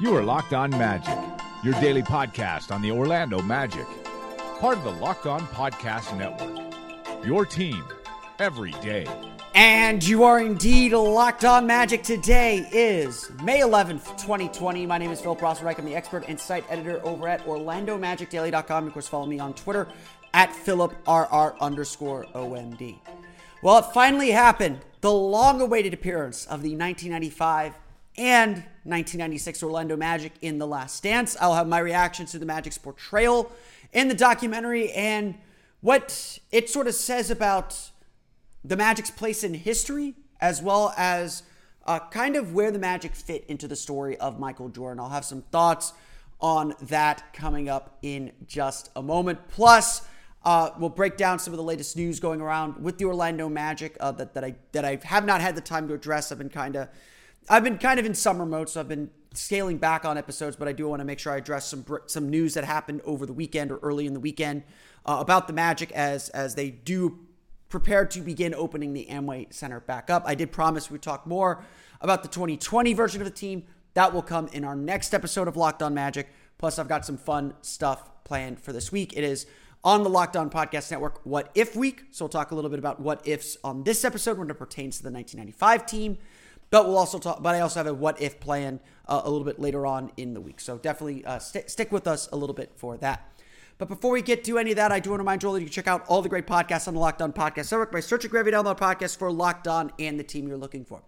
You are Locked On Magic, your daily podcast on the Orlando Magic, part of the Locked On Podcast Network, your team every day. And you are indeed Locked On Magic. Today is May 11th, 2020. My name is Philip Rosserreich. I'm the expert and site editor over at OrlandoMagicDaily.com. Of course, follow me on Twitter at PhilipRR_OMD. Well, it finally happened. The long-awaited appearance of the 1995 and 1996 Orlando Magic in The Last Dance. I'll have my reactions to the Magic's portrayal in the documentary and what it sort of says about the Magic's place in history, as well as kind of where the Magic fit into the story of Michael Jordan. I'll have some thoughts on that coming up in just a moment. Plus, we'll break down some of the latest news going around with the Orlando Magic that I have not had the time to address. I've been kind of in summer mode, so I've been scaling back on episodes, but I do want to make sure I address some news that happened over the weekend or early in the weekend about the Magic as they do prepare to begin opening the Amway Center back up. I did promise we'd talk more about the 2020 version of the team. That will come in our next episode of Locked On Magic. Plus, I've got some fun stuff planned for this week. It is on the Locked On Podcast Network What If Week, so we'll talk a little bit about what ifs on this episode when it pertains to the 1995 team. But we'll also talk. But I also have a what if plan a little bit later on in the week. So definitely stick with us a little bit for that. But before we get to any of that, I do want to remind you all that you can check out all the great podcasts on the Locked On Podcast Network by searching for every download podcast for Locked On and the team you're looking for.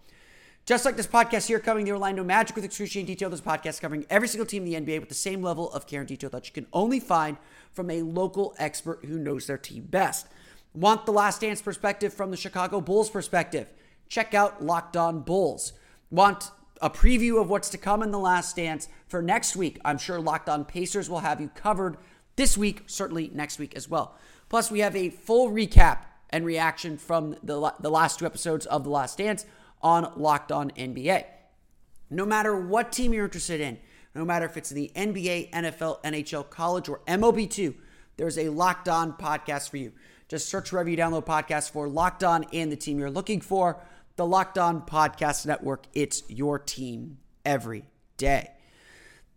Just like this podcast here, covering the Orlando Magic with excruciating detail, this podcast covering every single team in the NBA with the same level of care and detail that you can only find from a local expert who knows their team best. Want the Last Dance perspective from the Chicago Bulls perspective? Check out Locked On Bulls. Want a preview of what's to come in The Last Dance for next week? I'm sure Locked On Pacers will have you covered this week, certainly next week as well. Plus, we have a full recap and reaction from the last two episodes of The Last Dance on Locked On NBA. No matter what team you're interested in, no matter if it's the NBA, NFL, NHL, college, or MLB2, there's a Locked On podcast for you. Just search wherever you download podcasts for Locked On and the team you're looking for. The Locked On Podcast Network, it's your team every day.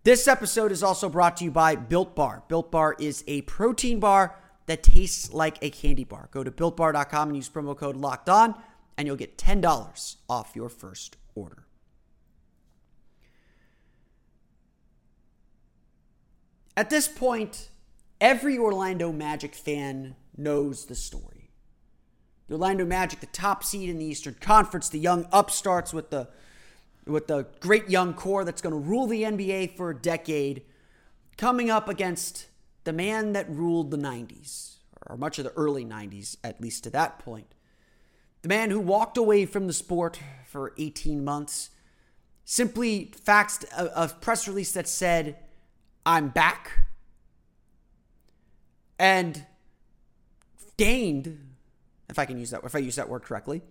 This episode is also brought to you by Built Bar. Built Bar is a protein bar that tastes like a candy bar. Go to BuiltBar.com and use promo code Locked On, and you'll get $10 off your first order. At this point, every Orlando Magic fan knows the story. The Orlando Magic, the top seed in the Eastern Conference, the young upstarts with the great young core that's going to rule the NBA for a decade, coming up against the man that ruled the 90s, or much of the early 90s, at least to that point. The man who walked away from the sport for 18 months, simply faxed a press release that said, "I'm back," and gained, if I use that word correctly,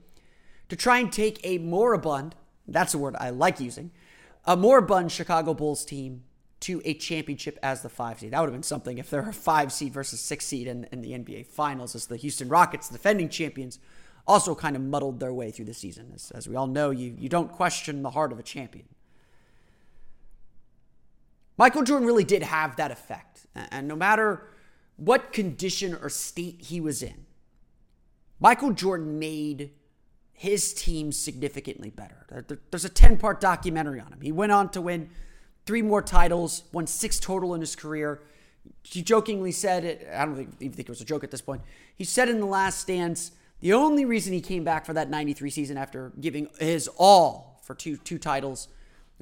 to try and take a moribund, that's a word I like using, a moribund Chicago Bulls team to a championship as the 5 seed. That would have been something if there were a 5 seed versus 6 seed in the NBA Finals, as the Houston Rockets, defending champions, also kind of muddled their way through the season. As we all know, you don't question the heart of a champion. Michael Jordan really did have that effect. And no matter what condition or state he was in, Michael Jordan made his team significantly better. There's a 10-part documentary on him. He went on to win 3 more titles, won 6 total in his career. He jokingly said, I don't even think it was a joke at this point, he said in The Last Dance, the only reason he came back for that 93 season after giving his all for two titles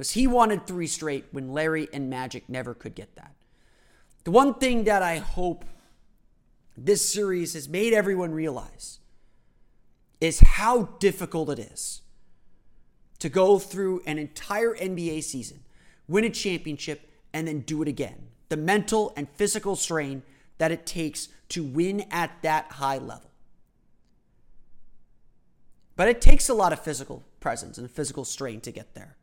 because he wanted three straight when Larry and Magic never could get that. The one thing that I hope this series has made everyone realize is how difficult it is to go through an entire NBA season, win a championship, and then do it again. The mental and physical strain that it takes to win at that high level. But it takes a lot of physical presence and physical strain to get there.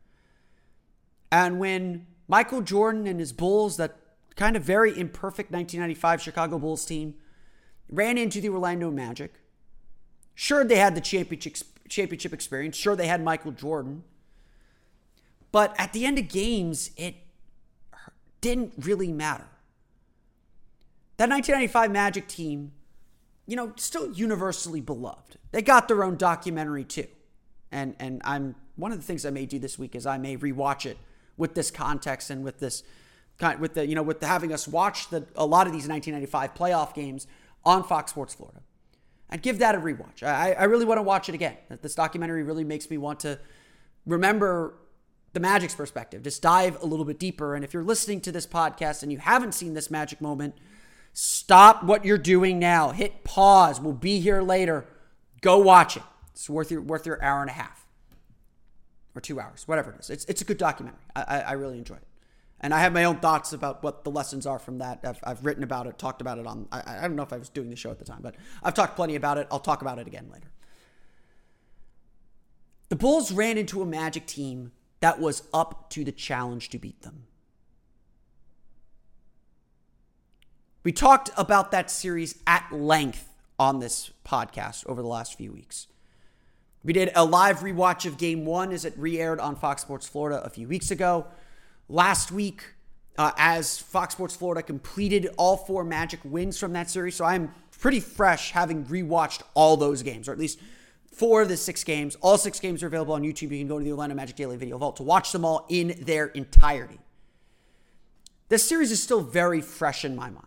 And when Michael Jordan and his Bulls, that kind of very imperfect 1995 Chicago Bulls team, ran into the Orlando Magic, sure, they had the championship experience. Sure, they had Michael Jordan. But at the end of games, it didn't really matter. That 1995 Magic team, still universally beloved. They got their own documentary too. And I'm one of the things I may do this week is I may rewatch it with this context and with this with having us watch a lot of these 1995 playoff games on Fox Sports Florida. I'd give that a rewatch. I really want to watch it again. This documentary really makes me want to remember the Magic's perspective, just dive a little bit deeper. And if you're listening to this podcast and you haven't seen this Magic moment, stop what you're doing now. Hit pause. We'll be here later. Go watch it. It's worth your hour and a half or 2 hours, whatever it is. It's a good documentary. I really enjoyed it. And I have my own thoughts about what the lessons are from that. I've written about it, talked about it on, I don't know if I was doing the show at the time, but I've talked plenty about it. I'll talk about it again later. The Bulls ran into a Magic team that was up to the challenge to beat them. We talked about that series at length on this podcast over the last few weeks. We did a live rewatch of Game 1 as it re-aired on Fox Sports Florida a few weeks ago. Last week, as Fox Sports Florida completed all four Magic wins from that series, so I'm pretty fresh having rewatched all those games, or at least four of the 6 games. All 6 games are available on YouTube. You can go to the Orlando Magic Daily Video Vault to watch them all in their entirety. This series is still very fresh in my mind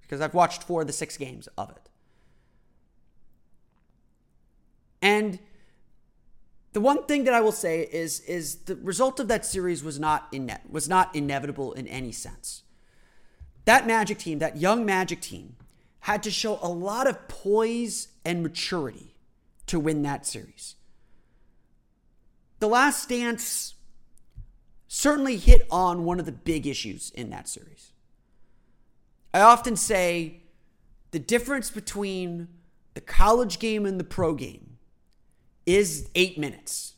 because I've watched 4 of the 6 games of it. And the one thing that I will say is the result of that series was not inevitable in any sense. That Magic team, that young Magic team, had to show a lot of poise and maturity to win that series. The Last Dance certainly hit on one of the big issues in that series. I often say the difference between the college game and the pro game is 8 minutes.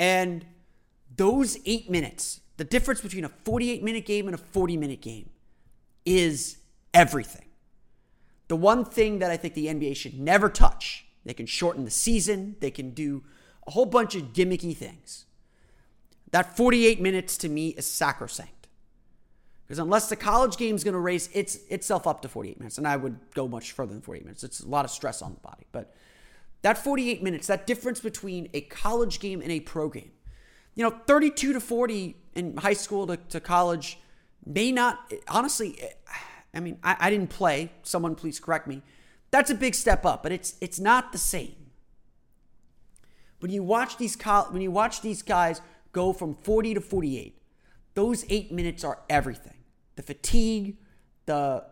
And those 8 minutes, the difference between a 48-minute game and a 40-minute game is everything. The one thing that I think the NBA should never touch, they can shorten the season, they can do a whole bunch of gimmicky things. That 48 minutes to me is sacrosanct. Because unless the college game is going to raise itself up to 48 minutes, and I would go much further than 48 minutes, it's a lot of stress on the body, but that 48 minutes, that difference between a college game and a pro game, 32 to 40 in high school to college may not, honestly, I didn't play. Someone please correct me. That's a big step up, but it's not the same. When you watch these guys go from 40 to 48, those 8 minutes are everything. The fatigue, the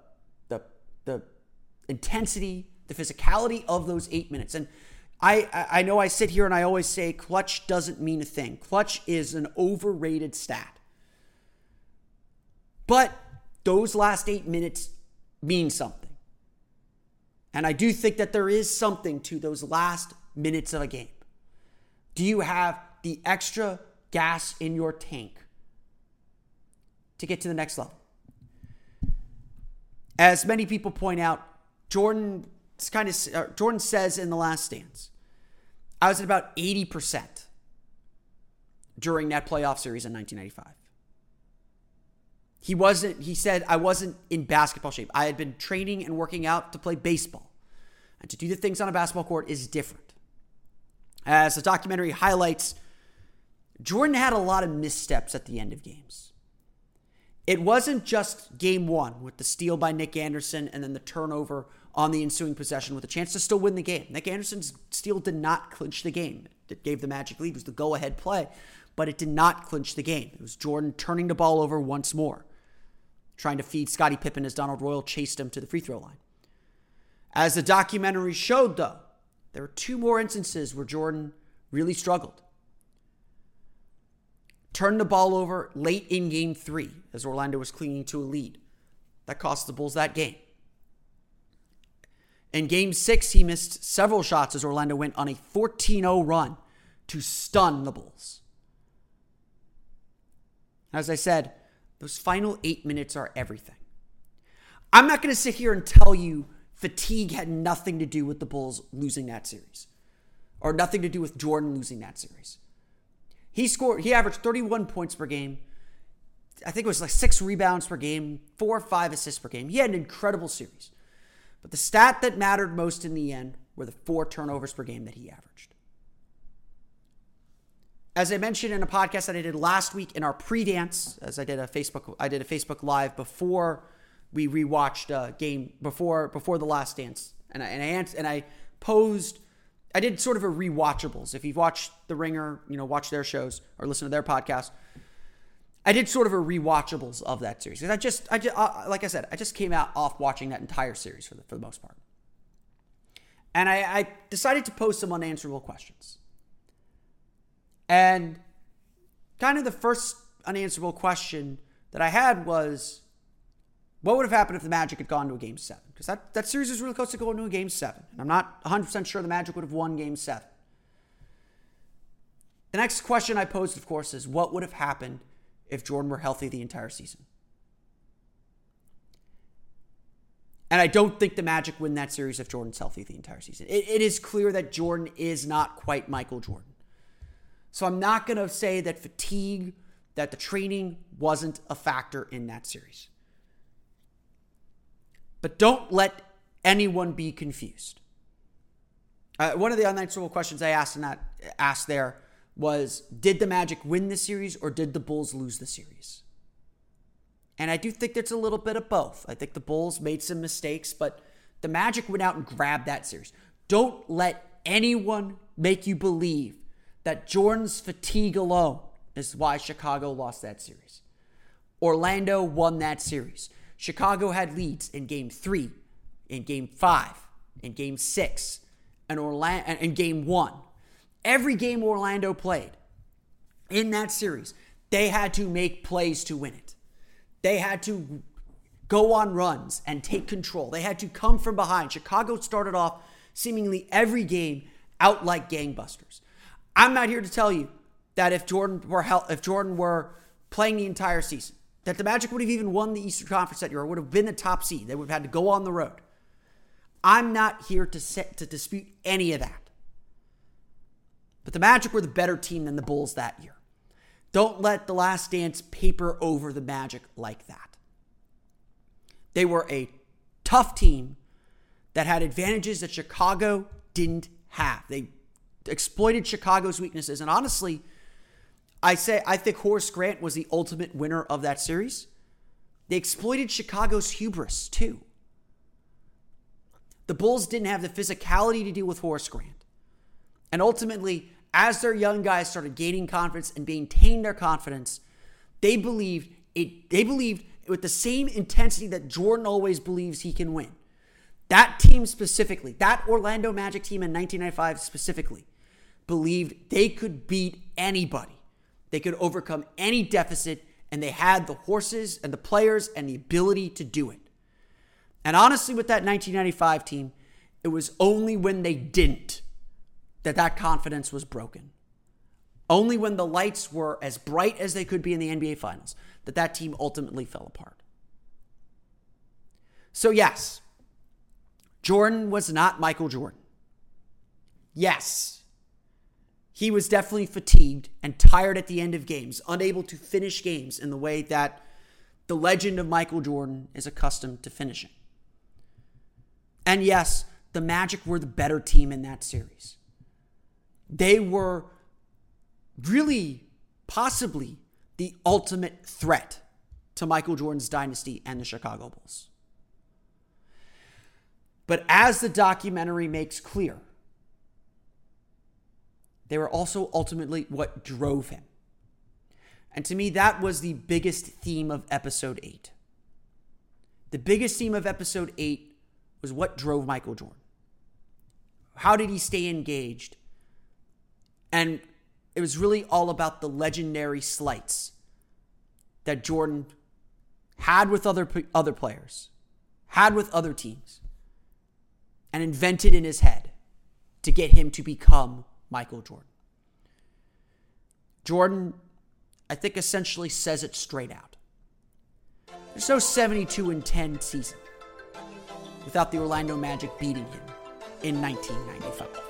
intensity, the physicality of those 8 minutes. And I know I sit here and I always say clutch doesn't mean a thing. Clutch is an overrated stat. But those last 8 minutes mean something. And I do think that there is something to those last minutes of a game. Do you have the extra gas in your tank to get to the next level? As many people point out, Jordan says in The Last Dance, I was at about 80% during that playoff series in 1995. He said, I wasn't in basketball shape. I had been training and working out to play baseball. And to do the things on a basketball court is different. As the documentary highlights, Jordan had a lot of missteps at the end of games. It wasn't just game 1 with the steal by Nick Anderson and then the turnover on the ensuing possession with a chance to still win the game. Nick Anderson's steal did not clinch the game. that gave the Magic lead was the go-ahead play, but it did not clinch the game. It was Jordan turning the ball over once more, trying to feed Scottie Pippen as Donald Royal chased him to the free throw line. As the documentary showed, though, there were two more instances where Jordan really struggled. Turned the ball over late in Game 3 as Orlando was clinging to a lead. That cost the Bulls that game. In Game 6, he missed several shots as Orlando went on a 14-0 run to stun the Bulls. As I said, those final 8 minutes are everything. I'm not going to sit here and tell you fatigue had nothing to do with the Bulls losing that series, or nothing to do with Jordan losing that series. He averaged 31 points per game. I think it was like 6 rebounds per game, 4 or 5 assists per game. He had an incredible series. But the stat that mattered most in the end were the 4 turnovers per game that he averaged. As I mentioned in a podcast that I did last week in our pre-dance, as I did a Facebook Live before we rewatched a game before The Last Dance, I did sort of a rewatchables. If you've watched The Ringer, watch their shows or listen to their podcast. I did sort of a rewatchables of that series because I just came out off watching that entire series for the most part, and I decided to post some unanswerable questions. And kind of the first unanswerable question that I had was, what would have happened if the Magic had gone to a Game 7? Because that series was really close to going to a Game 7. And I'm not 100% sure the Magic would have won Game 7. The next question I posed, of course, is what would have happened if Jordan were healthy the entire season? And I don't think the Magic win that series if Jordan's healthy the entire season. It is clear that Jordan is not quite Michael Jordan. So I'm not going to say that fatigue, that the training wasn't a factor in that series. But don't let anyone be confused. One of the unanswerable questions I asked there was, did the Magic win the series or did the Bulls lose the series? And I do think there's a little bit of both. I think the Bulls made some mistakes, but the Magic went out and grabbed that series. Don't let anyone make you believe that Jordan's fatigue alone is why Chicago lost that series. Orlando won that series. Chicago had leads in Game 3, in Game 5, in Game 6, and in Game 1. Every game Orlando played in that series, they had to make plays to win it. They had to go on runs and take control. They had to come from behind. Chicago started off seemingly every game out like gangbusters. I'm not here to tell you that if Jordan were playing the entire season, that the Magic would have even won the Eastern Conference that year, or would have been the top seed. They would have had to go on the road. I'm not here to dispute any of that. But the Magic were the better team than the Bulls that year. Don't let The Last Dance paper over the Magic like that. They were a tough team that had advantages that Chicago didn't have. They exploited Chicago's weaknesses. And honestly, I think Horace Grant was the ultimate winner of that series. They exploited Chicago's hubris, too. The Bulls didn't have the physicality to deal with Horace Grant. And ultimately, as their young guys started gaining confidence and maintained their confidence, they believed with the same intensity that Jordan always believes he can win. That team specifically, that Orlando Magic team in 1995 specifically, believed they could beat anybody. They could overcome any deficit, and they had the horses and the players and the ability to do it. And honestly, with that 1995 team, it was only when they didn't that confidence was broken. Only when the lights were as bright as they could be in the NBA Finals that team ultimately fell apart. So yes, Jordan was not Michael Jordan. Yes, he was definitely fatigued and tired at the end of games, unable to finish games in the way that the legend of Michael Jordan is accustomed to finishing. And yes, the Magic were the better team in that series. They were really possibly the ultimate threat to Michael Jordan's dynasty and the Chicago Bulls. But as the documentary makes clear, They were also ultimately what drove him. And to me, that was the biggest theme of episode 8. The biggest theme of episode 8 was what drove Michael Jordan. How did he stay engaged? And it was really all about the legendary slights that Jordan had with other players, had with other teams, and invented in his head to get him to become Michael Jordan. Jordan, I think, essentially says it straight out. There's no 72-10 season without the Orlando Magic beating him in 1995.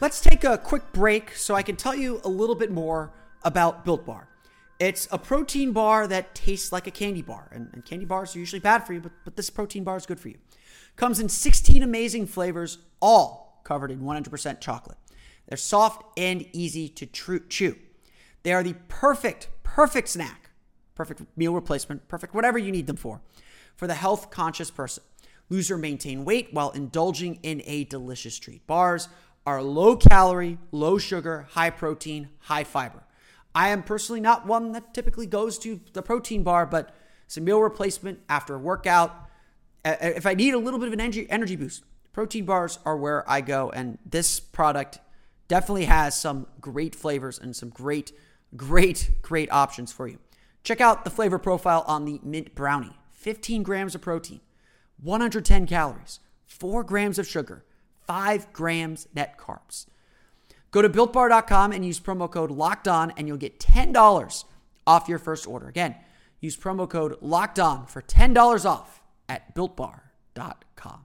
Let's take a quick break so I can tell you a little bit more about Built Bar. It's a protein bar that tastes like a candy bar, and candy bars are usually bad for you, but this protein bar is good for you. Comes in 16 amazing flavors, all covered in 100% chocolate. They're soft and easy to chew. They are the perfect snack, perfect meal replacement, perfect whatever you need them for the health-conscious person. Lose or maintain weight while indulging in a delicious treat. Bars are low-calorie, low-sugar, high-protein, high-fiber. I am personally not one that typically goes to the protein bar, but it's a meal replacement after a workout. If I need a little bit of an energy boost, protein bars are where I go, and this product definitely has some great flavors and some great options for you. Check out the flavor profile on the Mint Brownie. 15 grams of protein, 110 calories, 4 grams of sugar, 5 grams net carbs. Go to BuiltBar.com and use promo code LOCKEDON and you'll get $10 off your first order. Again, use promo code LOCKEDON for $10 off at BuiltBar.com.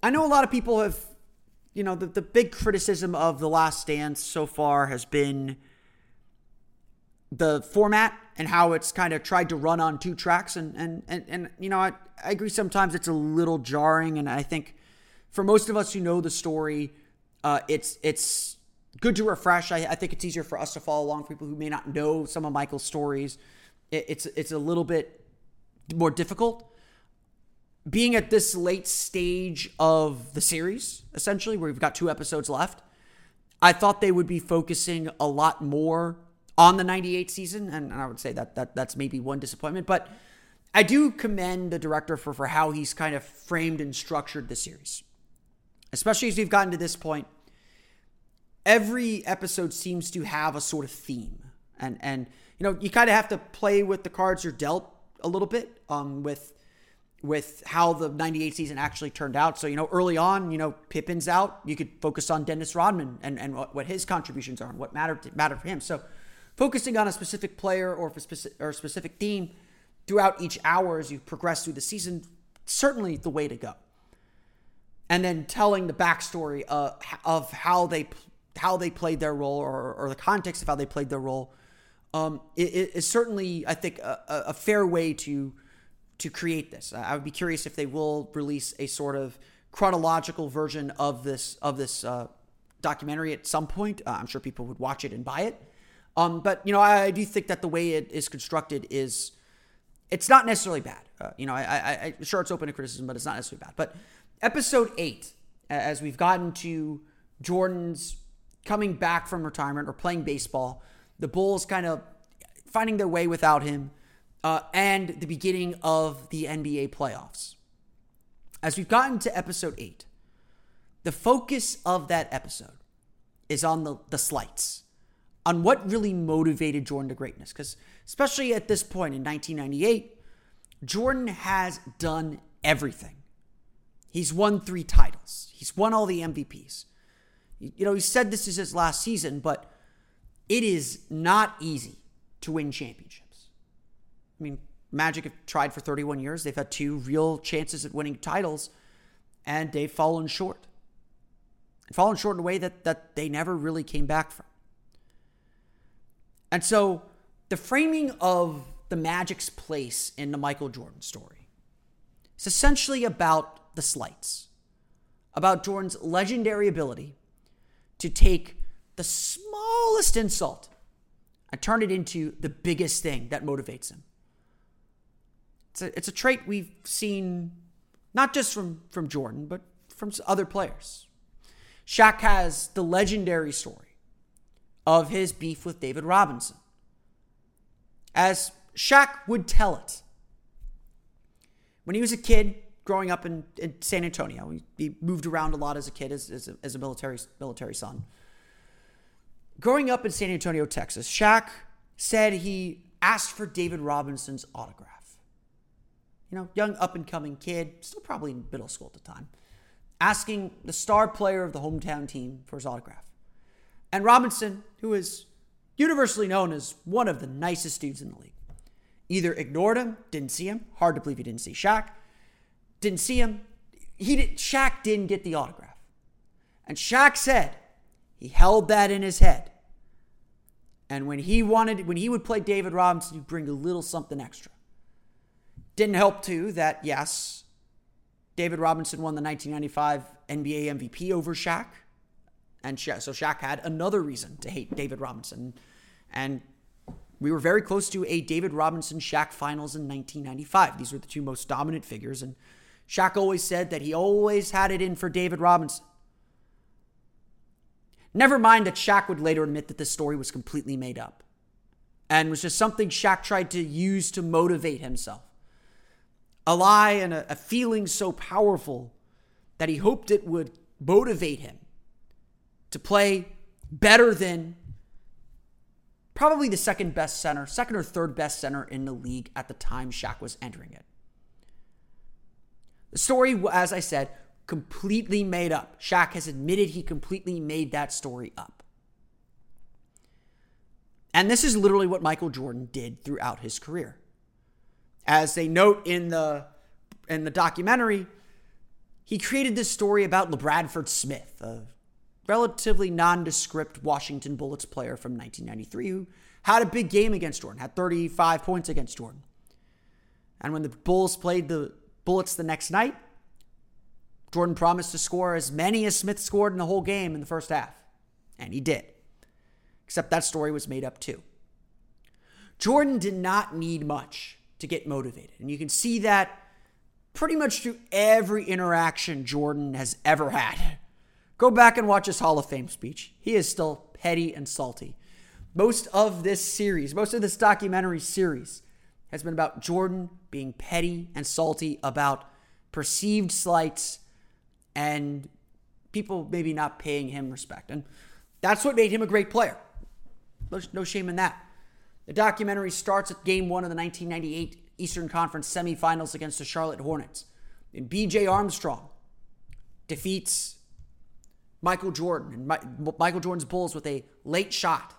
I know a lot of people have, you know, the big criticism of The Last Dance so far has been the format and how it's kind of tried to run on two tracks. And you know, I agree sometimes it's a little jarring. And I think for most of us who know the story, it's good to refresh. I think it's easier for us to follow along for people who may not know some of Michael's stories. It's a little bit more difficult. Being at this late stage of the series, essentially, where we've got 2 episodes left, I thought they would be focusing a lot more on the 98 season, and I would say that's maybe one disappointment, but I do commend the director for how he's kind of framed and structured the series. Especially as we've gotten to this point, every episode seems to have a sort of theme, and you know, you kind of have to play with the cards you're dealt a little bit, with how the 98 season actually turned out. So, you know, early on, you know, Pippen's out. You could focus on Dennis Rodman and what his contributions are and what mattered for him. So focusing on a specific player or a specific theme throughout each hour as you progress through the season, certainly the way to go. And then telling the backstory of how they played their role or the context of how they played their role is certainly, I think, a fair way to create this. I would be curious if they will release a sort of chronological version of this documentary at some point. I'm sure people would watch it and buy it. But you know, I do think that the way it is constructed it's not necessarily bad. You know, I'm sure it's open to criticism, but it's not necessarily bad. But episode 8, as we've gotten to Jordan's coming back from retirement or playing baseball, the Bulls kind of finding their way without him, and the beginning of the NBA playoffs. As we've gotten to episode 8, the focus of that episode is on the slights, on what really motivated Jordan to greatness. Because especially at this point in 1998, Jordan has done everything He's won 3 titles. He's won all the MVPs. You know, he said this is his last season, but it is not easy to win championships. I mean, Magic have tried for 31 years. They've had 2 real chances at winning titles, and they've fallen short. And fallen short in a way that they never really came back from. And so the framing of the Magic's place in the Michael Jordan story is essentially about the slights, about Jordan's legendary ability to take the smallest insult and turn it into the biggest thing that motivates him. It's a trait we've seen not just from Jordan, but from other players. Shaq has the legendary story of his beef with David Robinson. As Shaq would tell it, when he was a kid growing up in San Antonio, he moved around a lot as a kid, as a military son. Growing up in San Antonio, Texas, Shaq said he asked for David Robinson's autograph. You know, young up-and-coming kid, still probably in middle school at the time, asking the star player of the hometown team for his autograph. And Robinson, who is universally known as one of the nicest dudes in the league, either ignored him, didn't see him. Hard to believe he didn't see Shaq. Didn't see him. Shaq didn't get the autograph. And Shaq said he held that in his head. And when he would play David Robinson, he'd bring a little something extra. Didn't help, too, that, yes, David Robinson won the 1995 NBA MVP over Shaq. And so Shaq had another reason to hate David Robinson. And we were very close to a David Robinson-Shaq finals in 1995. These were the 2 most dominant figures. And Shaq always said that he always had it in for David Robinson. Never mind that Shaq would later admit that this story was completely made up and was just something Shaq tried to use to motivate himself. A lie and a feeling so powerful that he hoped it would motivate him to play better than probably the second or third best center in the league at the time Shaq was entering it. The story, as I said, completely made up. Shaq has admitted he completely made that story up. And this is literally what Michael Jordan did throughout his career. As they note in the documentary, he created this story about LeBradford Smith, a relatively nondescript Washington Bullets player from 1993 who had a big game against Jordan, had 35 points against Jordan. And when the Bulls played the Bullets the next night, Jordan promised to score as many as Smith scored in the whole game in the first half. And he did. Except that story was made up too. Jordan did not need much to get motivated. And you can see that pretty much through every interaction Jordan has ever had. Go back and watch his Hall of Fame speech. He is still petty and salty. Most of this documentary series has been about Jordan being petty and salty about perceived slights and people maybe not paying him respect. And that's what made him a great player. No shame in that. The documentary starts at Game 1 of the 1998 Eastern Conference semifinals against the Charlotte Hornets. And B.J. Armstrong defeats Michael Jordan and Michael Jordan's Bulls with a late shot.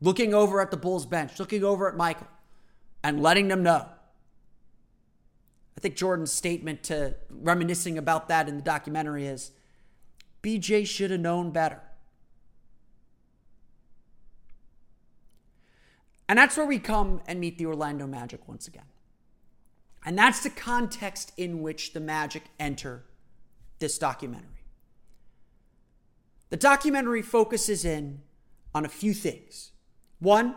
Looking over at the Bulls bench, looking over at Michael, and letting them know. I think Jordan's statement to reminiscing about that in the documentary is, B.J. should have known better. And that's where we come and meet the Orlando Magic once again. And that's the context in which the Magic enter this documentary. The documentary focuses in on a few things. 1,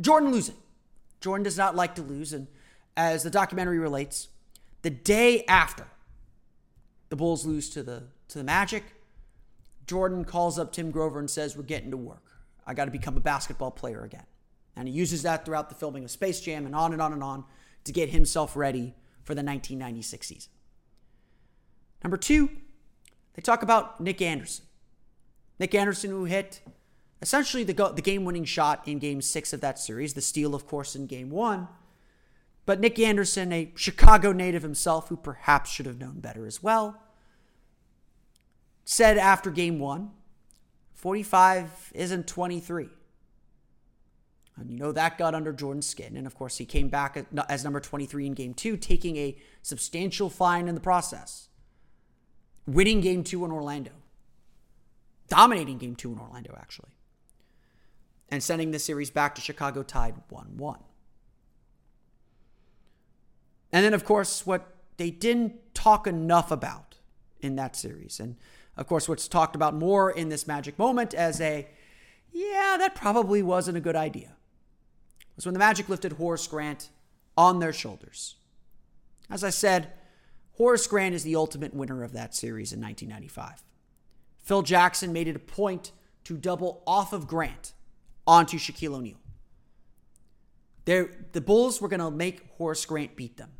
Jordan losing. Jordan does not like to lose. And as the documentary relates, the day after the Bulls lose to the Magic, Jordan calls up Tim Grover and says, we're getting to work. I got to become a basketball player again. And he uses that throughout the filming of Space Jam and on and on and on to get himself ready for the 1996 season. 2, they talk about Nick Anderson. Nick Anderson, who hit essentially the game-winning shot in Game 6 of that series, the steal, of course, in Game 1. But Nick Anderson, a Chicago native himself, who perhaps should have known better as well, said after game one, 45 isn't 23. And you know that got under Jordan's skin. And of course, he came back as number 23 in game two, taking a substantial fine in the process. Winning game two in Orlando. Dominating game two in Orlando, actually. And sending the series back to Chicago tied 1-1. And then, of course, what they didn't talk enough about in that series. And, of course, what's talked about more in this Magic moment as a, yeah, that probably wasn't a good idea, was when the Magic lifted Horace Grant on their shoulders. As I said, Horace Grant is the ultimate winner of that series in 1995. Phil Jackson made it a point to double off of Grant onto Shaquille O'Neal. The Bulls were going to make Horace Grant beat them.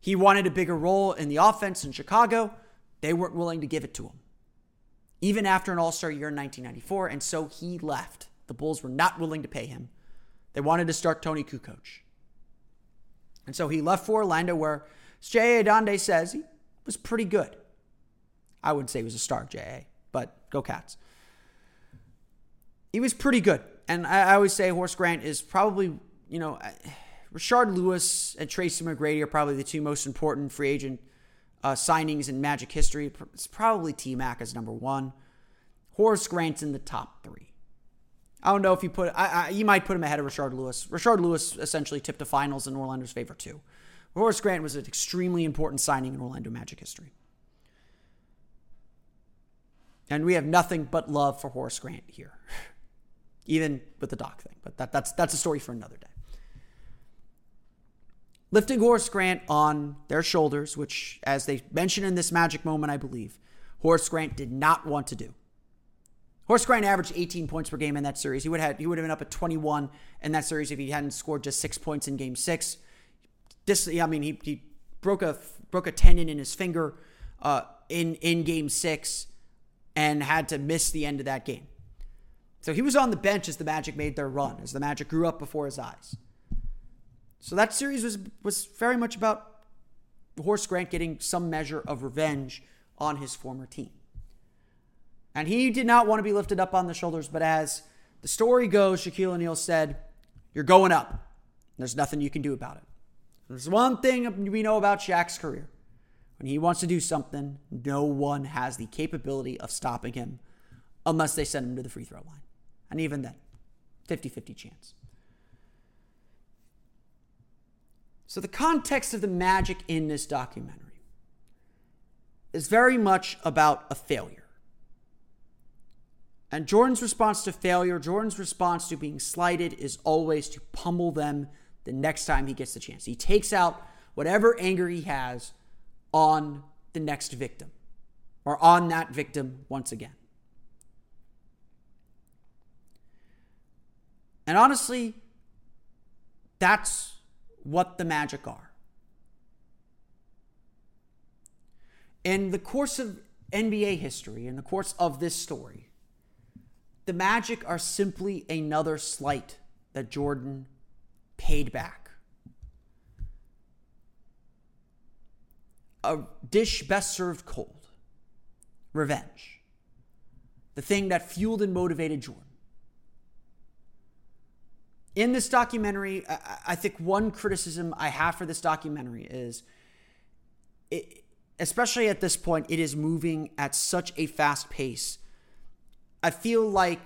He wanted a bigger role in the offense in Chicago. They weren't willing to give it to him, even after an all-star year in 1994, and so he left. The Bulls were not willing to pay him. They wanted to start Tony Kukoc. And so he left for Orlando, where J.A. Donde says he was pretty good. I wouldn't say he was a star, J.A., but go Cats. He was pretty good. And I always say Horace Grant is probably, you know, Rashard Lewis and Tracy McGrady are probably the two most important free agent signings in Magic history. It's probably T-Mac as number one. Horace Grant's in the top three. I don't know if you put, you might put him ahead of Rashard Lewis. Rashard Lewis essentially tipped the finals in Orlando's favor too. Horace Grant was an extremely important signing in Orlando Magic history. And we have nothing but love for Horace Grant here. Even with the Doc thing. But that's a story for another day. Lifting Horace Grant on their shoulders, which, as they mentioned in this Magic moment, I believe, Horace Grant did not want to do. Horace Grant averaged 18 points per game in that series. He would have been up at 21 in that series if he hadn't scored just 6 points in Game 6. He broke a tendon in his finger in Game 6 and had to miss the end of that game. So he was on the bench as the Magic made their run, as the Magic grew up before his eyes. So that series was very much about Horace Grant getting some measure of revenge on his former team. And he did not want to be lifted up on the shoulders, but as the story goes, Shaquille O'Neal said, "You're going up. There's nothing you can do about it." There's one thing we know about Shaq's career. When he wants to do something, no one has the capability of stopping him unless they send him to the free throw line. And even then, 50-50 chance. So the context of the Magic in this documentary is very much about a failure. And Jordan's response to failure, Jordan's response to being slighted, is always to pummel them the next time he gets the chance. He takes out whatever anger he has on the next victim, or on that victim once again. And honestly, that's what the Magic are. In the course of NBA history, in the course of this story, the Magic are simply another slight that Jordan paid back. A dish best served cold. Revenge. The thing that fueled and motivated Jordan. In this documentary, I think one criticism I have for this documentary is, especially at this point, it is moving at such a fast pace. I feel like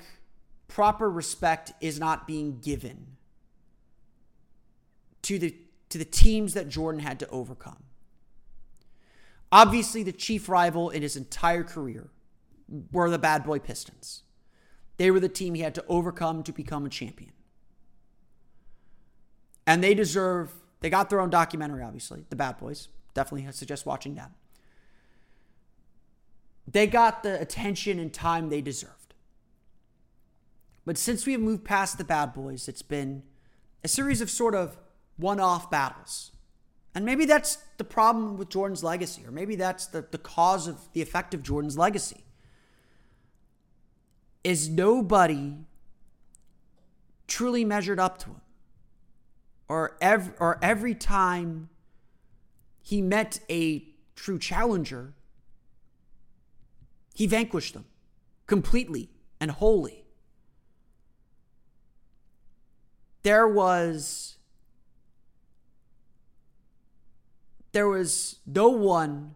proper respect is not being given to the teams that Jordan had to overcome. Obviously, the chief rival in his entire career were the Bad Boy Pistons. They were the team he had to overcome to become a champion. And they got their own documentary, obviously, the Bad Boys. Definitely suggest watching that. They got the attention and time they deserved. But since we have moved past the Bad Boys, it's been a series of sort of one-off battles. And maybe that's the problem with Jordan's legacy, or maybe that's the cause of the effect of Jordan's legacy. Is nobody truly measured up to him. or every time he met a true challenger, he vanquished them completely and wholly. There was no one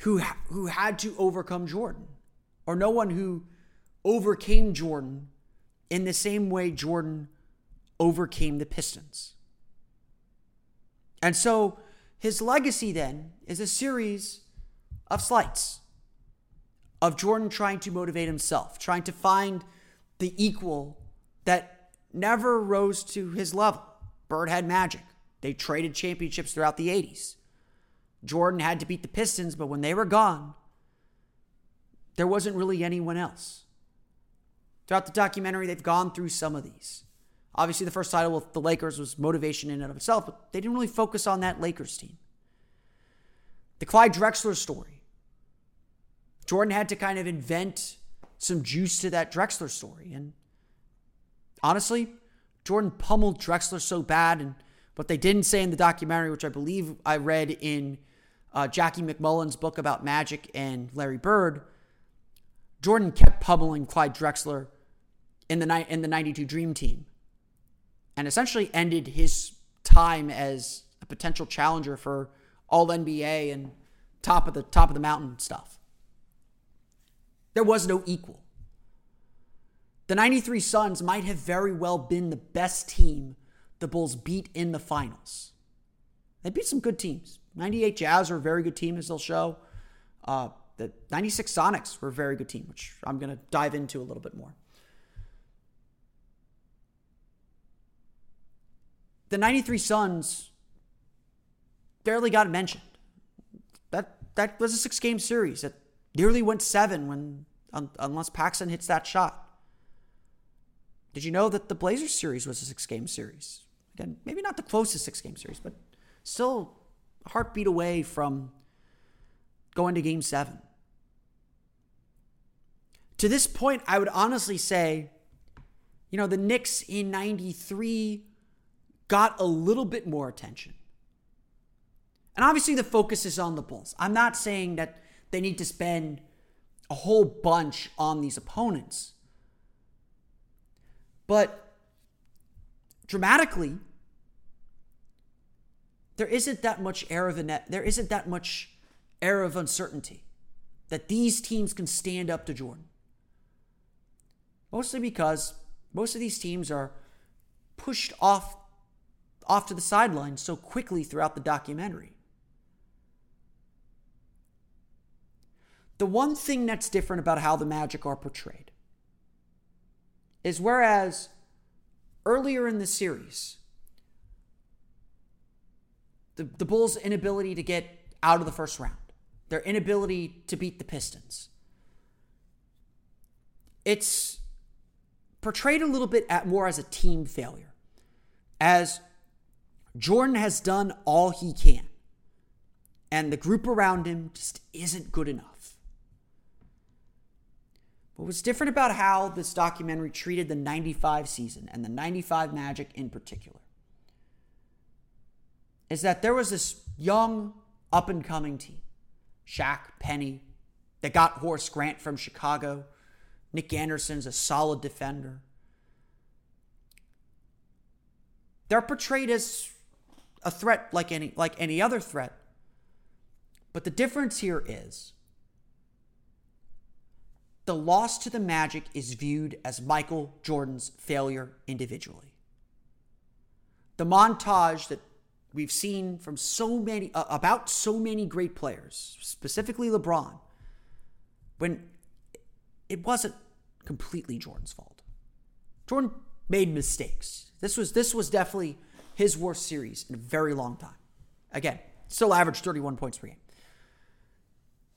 who had to overcome Jordan, or no one who overcame Jordan in the same way Jordan overcame the Pistons. And so his legacy then is a series of slights, of Jordan trying to motivate himself, trying to find the equal that never rose to his level. Bird had Magic. They traded championships throughout the 80s. Jordan had to beat the Pistons, but when they were gone, there wasn't really anyone else. Throughout the documentary, they've gone through some of these. Obviously, the first title with the Lakers was motivation in and of itself, but they didn't really focus on that Lakers team. The Clyde Drexler story. Jordan had to kind of invent some juice to that Drexler story. And honestly, Jordan pummeled Drexler so bad, and what they didn't say in the documentary, which I believe I read in Jackie McMullen's book about Magic and Larry Bird, Jordan kept pummeling Clyde Drexler in the 92 Dream Team, and essentially ended his time as a potential challenger for all NBA and top of the mountain stuff. There was no equal. The 93 Suns might have very well been the best team the Bulls beat in the finals. They beat some good teams. 98 Jazz are a very good team, as they'll show. The 96 Sonics were a very good team, which I'm going to dive into a little bit more. The 93 Suns barely got mentioned. That was a 6-game series that nearly went 7 unless Paxson hits that shot. Did you know that the Blazers series was a 6-game series? Again, maybe not the closest 6-game series, but still a heartbeat away from going to Game 7. To this point, I would honestly say, the Knicks in 93 got a little bit more attention. And obviously the focus is on the Bulls. I'm not saying that they need to spend a whole bunch on these opponents. But dramatically, there isn't that much air of uncertainty that these teams can stand up to Jordan. Mostly because most of these teams are pushed off to the sideline so quickly throughout the documentary. The one thing that's different about how the Magic are portrayed is whereas earlier in the series, the Bulls' inability to get out of the first round, their inability to beat the Pistons, it's portrayed a little bit more as a team failure, as Jordan has done all he can, and the group around him just isn't good enough. What was different about how this documentary treated the 95 season, and the 95 Magic in particular, is that there was this young, up-and-coming team. Shaq, Penny, they got Horace Grant from Chicago. Nick Anderson's a solid defender. They're portrayed as a threat like any other threat. But the difference here is the loss to the Magic is viewed as Michael Jordan's failure individually. The montage that we've seen from so many great players, specifically LeBron, when it wasn't completely Jordan's fault. Jordan made mistakes. This was definitely his worst series in a very long time. Again, still averaged 31 points per game.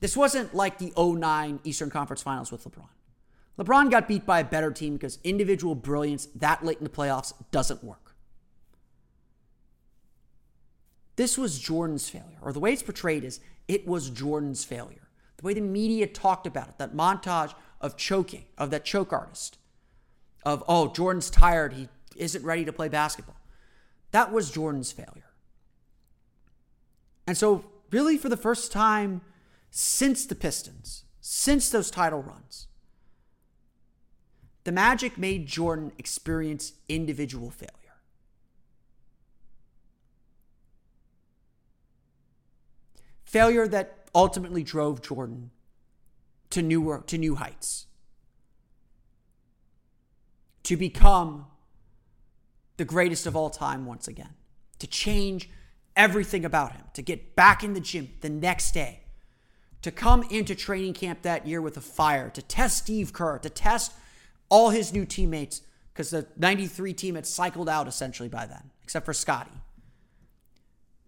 This wasn't like the 2009 Eastern Conference Finals with LeBron. LeBron got beat by a better team because individual brilliance that late in the playoffs doesn't work. This was Jordan's failure, or the way it's portrayed is it was Jordan's failure. The way the media talked about it, that montage of choking, of that choke artist, Jordan's tired, he isn't ready to play basketball. That was Jordan's failure. And so really for the first time since the Pistons, since those title runs, the Magic made Jordan experience individual failure. Failure that ultimately drove Jordan to new heights, to become the greatest of all time once again, to change everything about him, to get back in the gym the next day, to come into training camp that year with a fire, to test Steve Kerr, to test all his new teammates, because the 93 team had cycled out essentially by then, except for Scottie.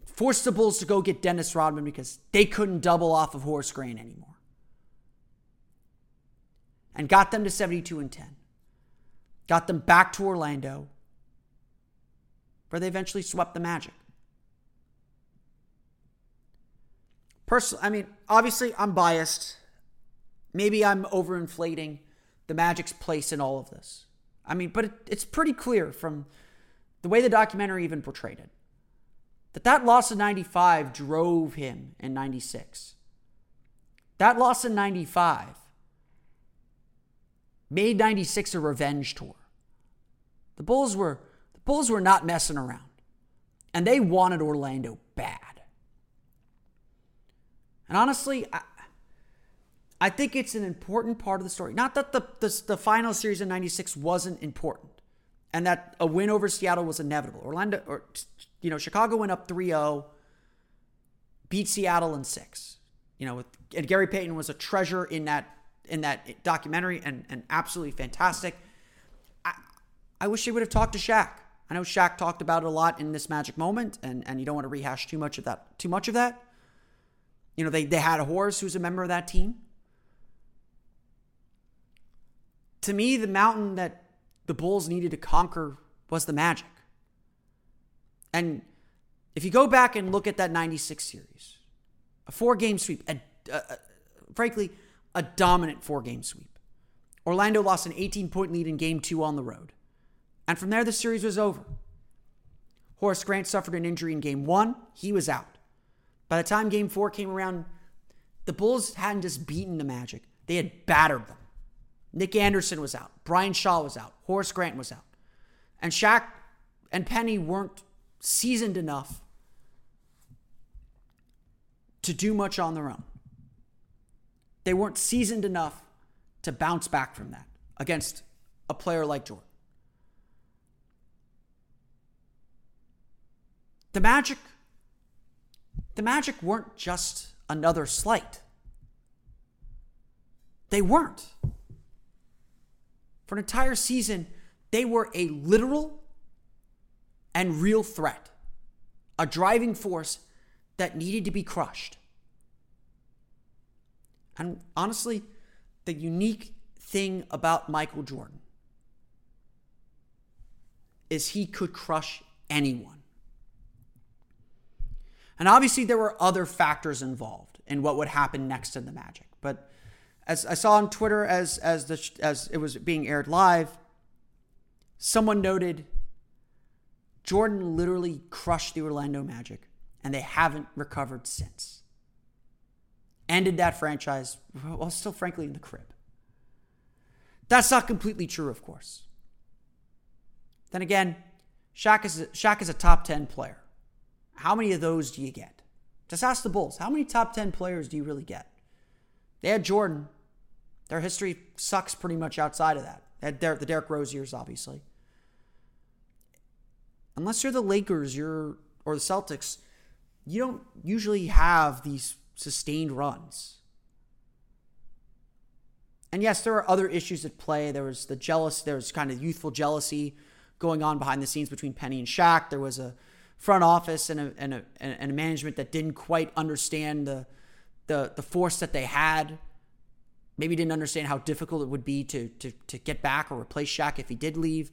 Forced the Bulls to go get Dennis Rodman because they couldn't double off of Horace Grant anymore. And got them to 72-10. Got them back to Orlando, where they eventually swept the Magic. Personally, I mean, obviously I'm biased. Maybe I'm overinflating the Magic's place in all of this. I mean, but it's pretty clear from the way the documentary even portrayed it that loss in 95 drove him in 96. That loss in 95 made 96 a revenge tour. The Bulls were not messing around. And they wanted Orlando bad. And honestly, I think it's an important part of the story. Not that the final series in 96 wasn't important and that a win over Seattle was inevitable. Chicago went up 3-0, beat Seattle in 6. And Gary Payton was a treasure in that documentary and absolutely fantastic. I wish they would have talked to Shaq. I know Shaq talked about it a lot in this Magic moment, and you don't want to rehash too much of that. They had Horace, who's a member of that team. To me, the mountain that the Bulls needed to conquer was the Magic. And if you go back and look at that 96 series, a 4-game sweep, frankly, a dominant 4-game sweep. Orlando lost an 18-point lead in Game 2 on the road. And from there, the series was over. Horace Grant suffered an injury in Game 1. He was out. By the time Game 4 came around, the Bulls hadn't just beaten the Magic. They had battered them. Nick Anderson was out. Brian Shaw was out. Horace Grant was out. And Shaq and Penny weren't seasoned enough to do much on their own. They weren't seasoned enough to bounce back from that against a player like Jordan. The Magic weren't just another slight. They weren't. For an entire season, they were a literal and real threat, a driving force that needed to be crushed. And honestly, the unique thing about Michael Jordan is he could crush anyone. And obviously there were other factors involved in what would happen next to the Magic. But as I saw on Twitter as it was being aired live, someone noted, Jordan literally crushed the Orlando Magic, and they haven't recovered since. Ended that franchise while still, frankly, in the crib. That's not completely true, of course. Then again, Shaq is a top 10 player. How many of those do you get? Just ask the Bulls. How many top 10 players do you really get? They had Jordan. Their history sucks pretty much outside of that. They had the Derrick Rose years, obviously. Unless you're the Lakers, or the Celtics, you don't usually have these sustained runs. And yes, there are other issues at play. There was kind of youthful jealousy going on behind the scenes between Penny and Shaq. There was a front office and a management that didn't quite understand the force that they had. Maybe didn't understand how difficult it would be to get back or replace Shaq if he did leave.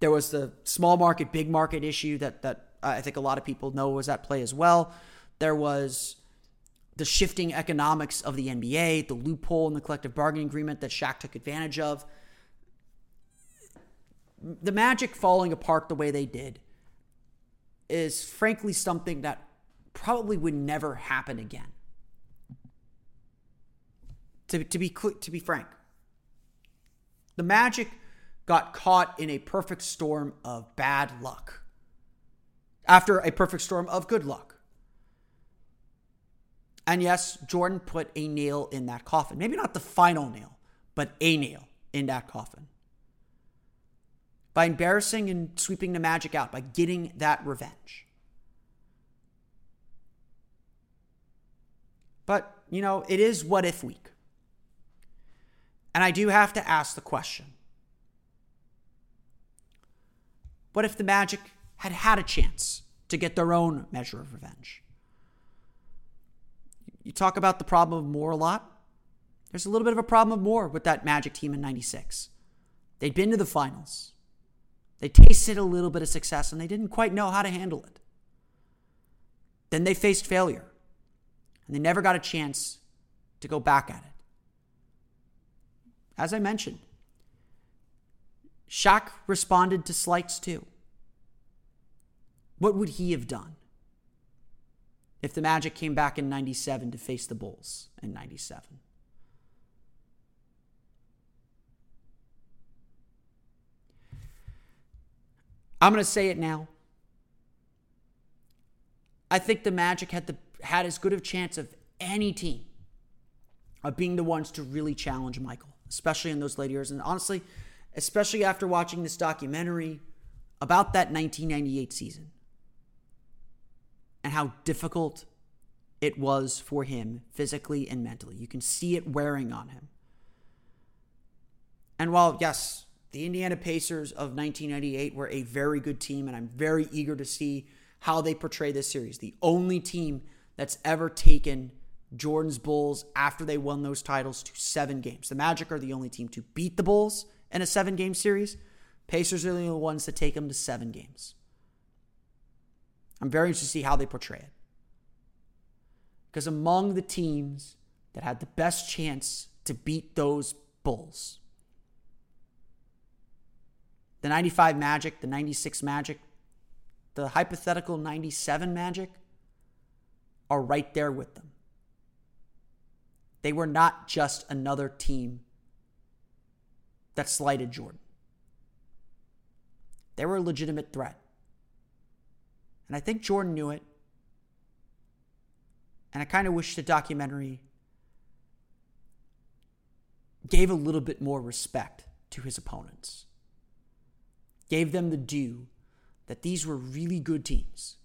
There was the small market, big market issue that I think a lot of people know was at play as well. There was the shifting economics of the NBA, the loophole in the collective bargaining agreement that Shaq took advantage of. The Magic falling apart the way they did is frankly something that probably would never happen again. To be frank, the Magic got caught in a perfect storm of bad luck after a perfect storm of good luck. And yes, Jordan put a nail in that coffin. Maybe not the final nail, but a nail in that coffin. By embarrassing and sweeping the Magic out, by getting that revenge. But, you know, it is what if week. And I do have to ask the question. What if the Magic had had a chance to get their own measure of revenge? You talk about the problem of more a lot. There's a little bit of a problem of more with that Magic team in 96. They'd been to the finals. They tasted a little bit of success, and they didn't quite know how to handle it. Then they faced failure, and they never got a chance to go back at it. As I mentioned, Shaq responded to slights too. What would he have done if the Magic came back in 97 to face the Bulls in 97? I'm going to say it now. I think the Magic had as good a chance of any team of being the ones to really challenge Michael, especially in those later years. And honestly, especially after watching this documentary about that 1998 season and how difficult it was for him physically and mentally. You can see it wearing on him. And while, yes, the Indiana Pacers of 1998 were a very good team, and I'm very eager to see how they portray this series, the only team that's ever taken Jordan's Bulls after they won those titles to 7 games. The Magic are the only team to beat the Bulls in a 7-game series. Pacers are the only ones to take them to 7 games. I'm very interested to see how they portray it. Because among the teams that had the best chance to beat those Bulls, the 95 Magic, the 96 Magic, the hypothetical 97 Magic are right there with them. They were not just another team that slighted Jordan. They were a legitimate threat. And I think Jordan knew it. And I kind of wish the documentary gave a little bit more respect to his opponents. Gave them the due that these were really good teams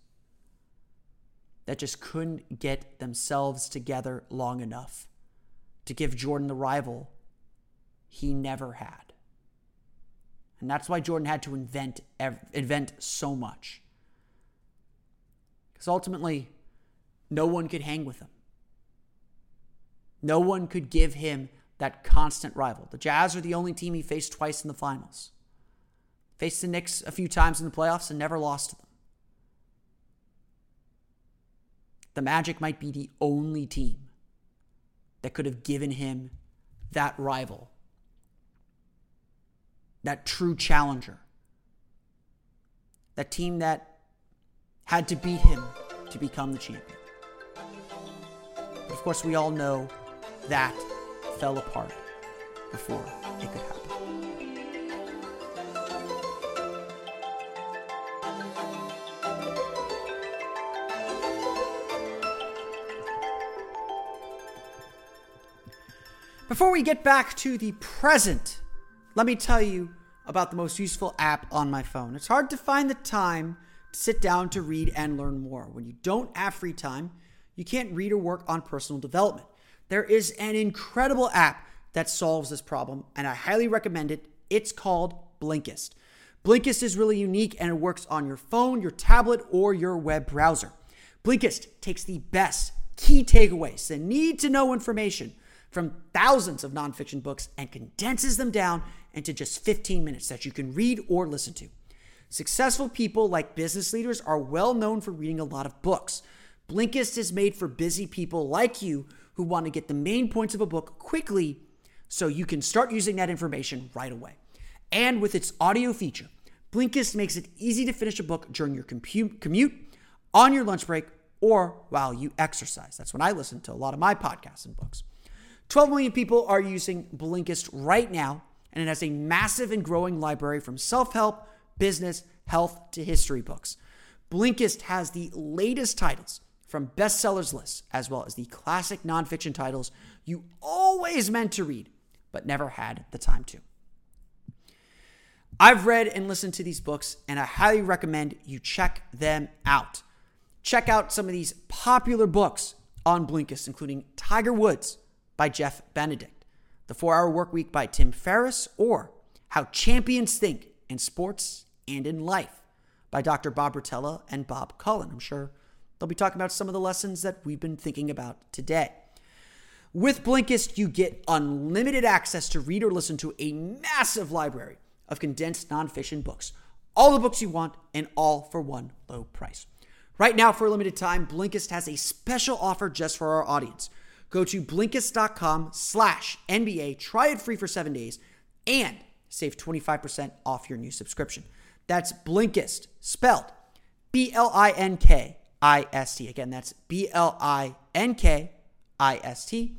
that just couldn't get themselves together long enough to give Jordan the rival he never had. And that's why Jordan had to invent so much. Because ultimately, no one could hang with him. No one could give him that constant rival. The Jazz are the only team he faced twice in the finals. Faced the Knicks a few times in the playoffs and never lost to them. The Magic might be the only team that could have given him that rival. That true challenger. That team that had to beat him to become the champion. But of course, we all know that fell apart before it could happen. Before we get back to the present, let me tell you about the most useful app on my phone. It's hard to find the time to sit down to read and learn more. When you don't have free time, you can't read or work on personal development. There is an incredible app that solves this problem, and I highly recommend it. It's called Blinkist. Blinkist is really unique, and it works on your phone, your tablet, or your web browser. Blinkist takes the best key takeaways, the need-to-know information, from thousands of nonfiction books and condenses them down into just 15 minutes that you can read or listen to. Successful people like business leaders are well known for reading a lot of books. Blinkist is made for busy people like you who want to get the main points of a book quickly so you can start using that information right away. And with its audio feature, Blinkist makes it easy to finish a book during your commute, on your lunch break, or while you exercise. That's when I listen to a lot of my podcasts and books. 12 million people are using Blinkist right now, and it has a massive and growing library from self-help, business, health, to history books. Blinkist has the latest titles from bestsellers lists, as well as the classic nonfiction titles you always meant to read, but never had the time to. I've read and listened to these books, and I highly recommend you check them out. Check out some of these popular books on Blinkist, including Tiger Woods by Jeff Benedict, The 4-Hour Workweek by Tim Ferriss, or How Champions Think in Sports and in Life by Dr. Bob Rotella and Bob Cullen. I'm sure they'll be talking about some of the lessons that we've been thinking about today. With Blinkist, you get unlimited access to read or listen to a massive library of condensed nonfiction books, all the books you want, and all for one low price. Right now, for a limited time, Blinkist has a special offer just for our audience. Go to Blinkist.com/NBA, try it free for 7 days, and save 25% off your new subscription. That's Blinkist, spelled B-L-I-N-K-I-S-T. Again, that's B-L-I-N-K-I-S-T.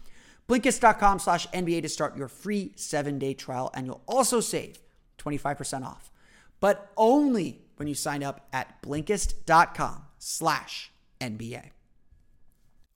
Blinkist.com/NBA to start your free 7-day trial, and you'll also save 25% off, but only when you sign up at Blinkist.com/NBA.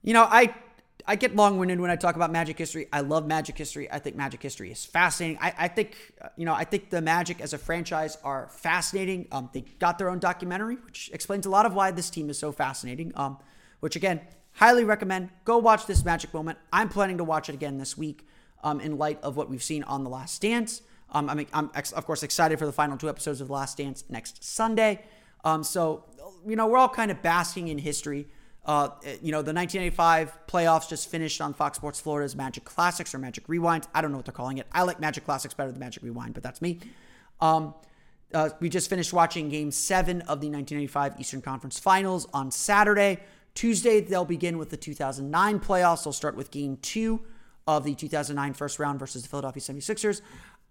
You know, I get long-winded when I talk about Magic history. I love Magic history. I think Magic history is fascinating. I think the Magic as a franchise are fascinating. They got their own documentary, which explains a lot of why this team is so fascinating, which, again, highly recommend. Go watch this Magic moment. I'm planning to watch it again this week in light of what we've seen on The Last Dance. I'm, of course, excited for the final 2 episodes of The Last Dance next Sunday. So, we're all kind of basking in history. The 1985 playoffs just finished on Fox Sports Florida's Magic Classics or Magic Rewinds. I don't know what they're calling it. I like Magic Classics better than Magic Rewind, but that's me. We just finished watching Game 7 of the 1985 Eastern Conference Finals on Saturday. Tuesday, they'll begin with the 2009 playoffs. They'll start with Game 2 of the 2009 first round versus the Philadelphia 76ers.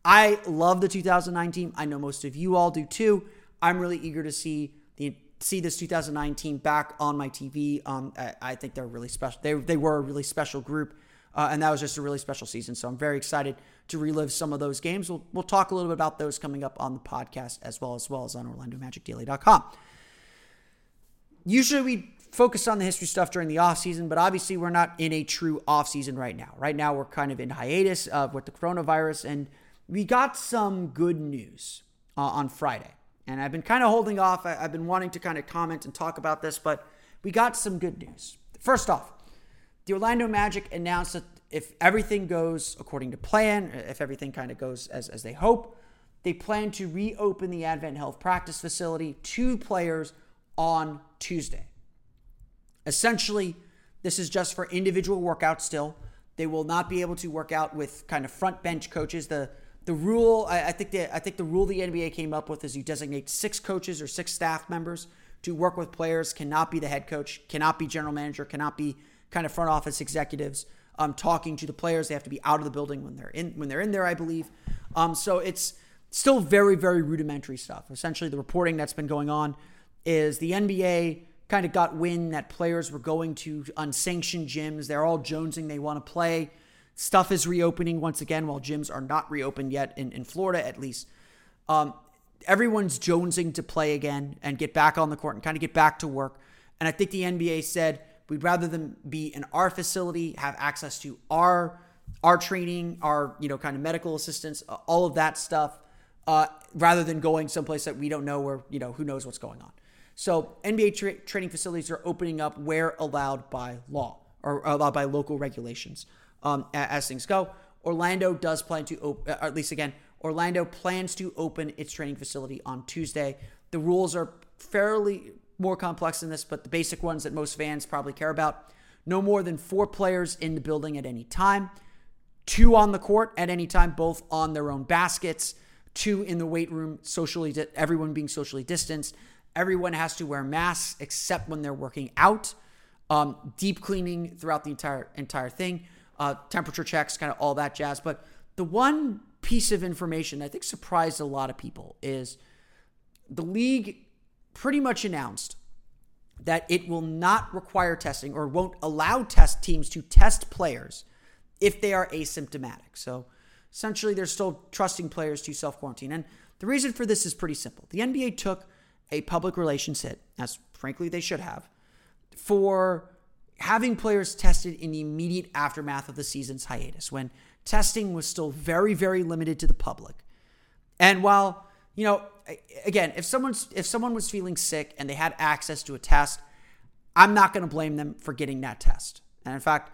I love the 2009 team. I know most of you all do too. I'm really eager to see this 2009 team back on my TV. I think they're really special. They were a really special group, and that was just a really special season. So I'm very excited to relive some of those games. We'll talk a little bit about those coming up on the podcast as well as on OrlandoMagicDaily.com. Usually we focus on the history stuff during the off season, but obviously we're not in a true off season right now. Right now we're kind of in hiatus with the coronavirus, and we got some good news on Friday. And I've been kind of holding off. I've been wanting to kind of comment and talk about this, but we got some good news. First off, the Orlando Magic announced that if everything goes according to plan, if everything kind of goes as they hope, they plan to reopen the Advent Health practice facility to players on Tuesday. Essentially, this is just for individual workouts still. They will not be able to work out with kind of front bench coaches. The rule, I think the rule the NBA came up with is you designate 6 coaches or 6 staff members to work with players. Cannot be the head coach, cannot be general manager, cannot be kind of front office executives talking to the players. They have to be out of the building when they're in there, I believe. So it's still very, very rudimentary stuff. Essentially, the reporting that's been going on is the NBA kind of got wind that players were going to unsanctioned gyms. They're all jonesing. They want to play. Stuff is reopening once again, while gyms are not reopened yet, in Florida at least. Everyone's jonesing to play again and get back on the court and kind of get back to work. And I think the NBA said, we'd rather them be in our facility, have access to our training, our kind of medical assistance, all of that stuff, rather than going someplace that we don't know where, who knows what's going on. So NBA training facilities are opening up where allowed by law or allowed by local regulations. As things go, Orlando does plan to, or at least again, Orlando plans to open its training facility on Tuesday. The rules are fairly more complex than this, but the basic ones that most fans probably care about: no more than 4 players in the building at any time, 2 on the court at any time, both on their own baskets, 2 in the weight room, everyone being socially distanced. Everyone has to wear masks except when they're working out. Deep cleaning throughout the entire thing. Temperature checks, kind of all that jazz. But the one piece of information I think surprised a lot of people is the league pretty much announced that it will not require testing or won't allow test teams to test players if they are asymptomatic. So essentially, they're still trusting players to self-quarantine. And the reason for this is pretty simple. The NBA took a public relations hit, as frankly they should have, for having players tested in the immediate aftermath of the season's hiatus, when testing was still very, very limited to the public. And while, again, if someone was feeling sick and they had access to a test, I'm not going to blame them for getting that test. And in fact,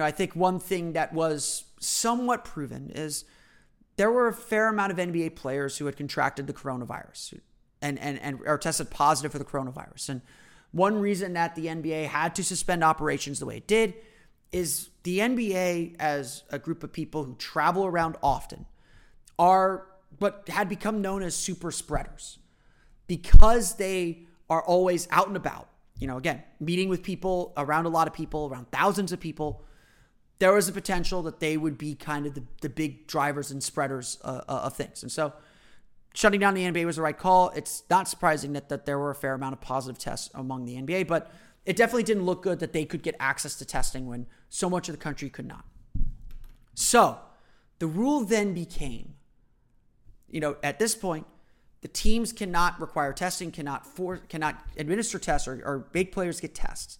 I think one thing that was somewhat proven is there were a fair amount of NBA players who had contracted the coronavirus and or tested positive for the coronavirus. And one reason that the NBA had to suspend operations the way it did is the NBA, as a group of people who travel around often, but had become known as super spreaders because they are always out and about, again, meeting with people, around a lot of people, around thousands of people. There was a potential that they would be kind of the big drivers and spreaders of things. And so shutting down the NBA was the right call. It's not surprising that there were a fair amount of positive tests among the NBA, but it definitely didn't look good that they could get access to testing when so much of the country could not. So the rule then became, at this point, the teams cannot require testing, cannot administer tests or make players get tests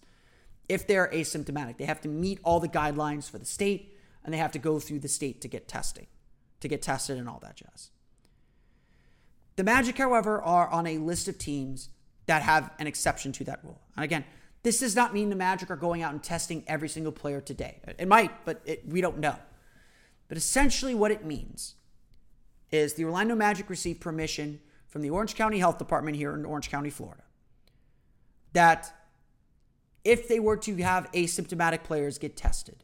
if they're asymptomatic. They have to meet all the guidelines for the state, and they have to go through the state to get testing, to get tested and all that jazz. The Magic, however, are on a list of teams that have an exception to that rule. And again, this does not mean the Magic are going out and testing every single player today. It might, but we don't know. But essentially what it means is the Orlando Magic received permission from the Orange County Health Department here in Orange County, Florida, that if they were to have asymptomatic players get tested,